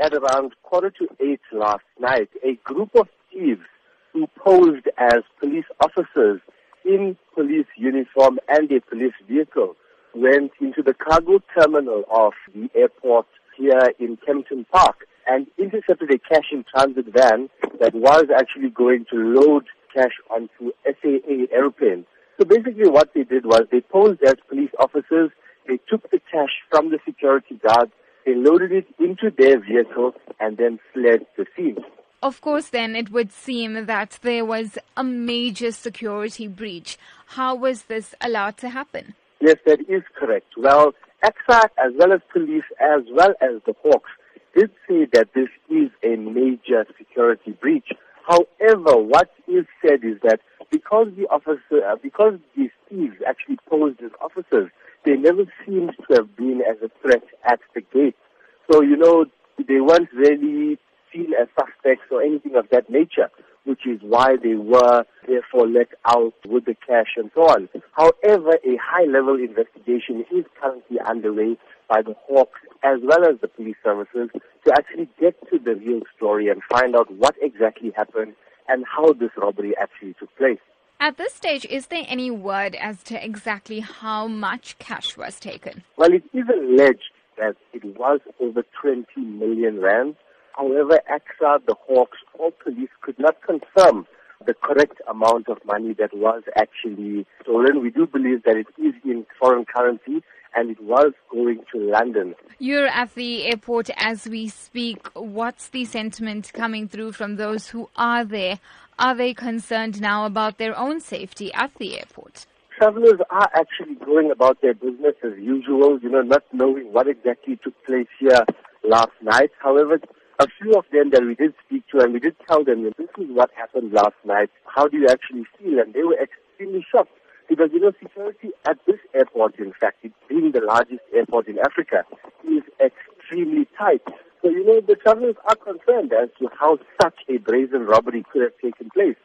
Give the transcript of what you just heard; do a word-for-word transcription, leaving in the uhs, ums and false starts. at around quarter to eight last night, a group of thieves who posed as police officers in police uniform and a police vehicle went into the cargo terminal of the airport here in Kempton Park and intercepted a cash-in-transit van that was actually going to load cash onto S A A airplanes. So basically what they did was they posed as police officers, they took the cash from the security guards, they loaded it into their vehicle and then fled the scene. Of course, then, it would seem that there was a major security breach. How was this allowed to happen? Yes, that is correct. Well, EXAC, as well as police, as well as the Hawks, did say that this is a major security breach. However, what is said is that because the officer, because these thieves actually posed as officers, they never seemed to have been as a threat at the gate. So, you know, they weren't really seen as suspects or anything of that nature, which is why they were therefore let out with the cash and so on. However, a high-level investigation is currently underway by the Hawks as well as the police services to actually get to the real story and find out what exactly happened and how this robbery actually took place. At this stage, is there any word as to exactly how much cash was taken? Well, it is alleged that it was over twenty million rand. However, EXA, the Hawks, or police could not confirm the correct amount of money that was actually stolen. We do believe that it is in foreign currency and it was going to London. You're at the airport as we speak. What's the sentiment coming through from those who are there? Are they concerned now about their own safety at the airport? Travelers are actually going about their business as usual, you know, not knowing what exactly took place here last night. However, a few of them that we did speak to, and we did tell them, this is what happened last night. How do you actually feel? And they were extremely shocked because, you know, security at this airport, in fact, it being the largest airport in Africa, is extremely tight. So, you know, the travelers are concerned as to how such a brazen robbery could have taken place.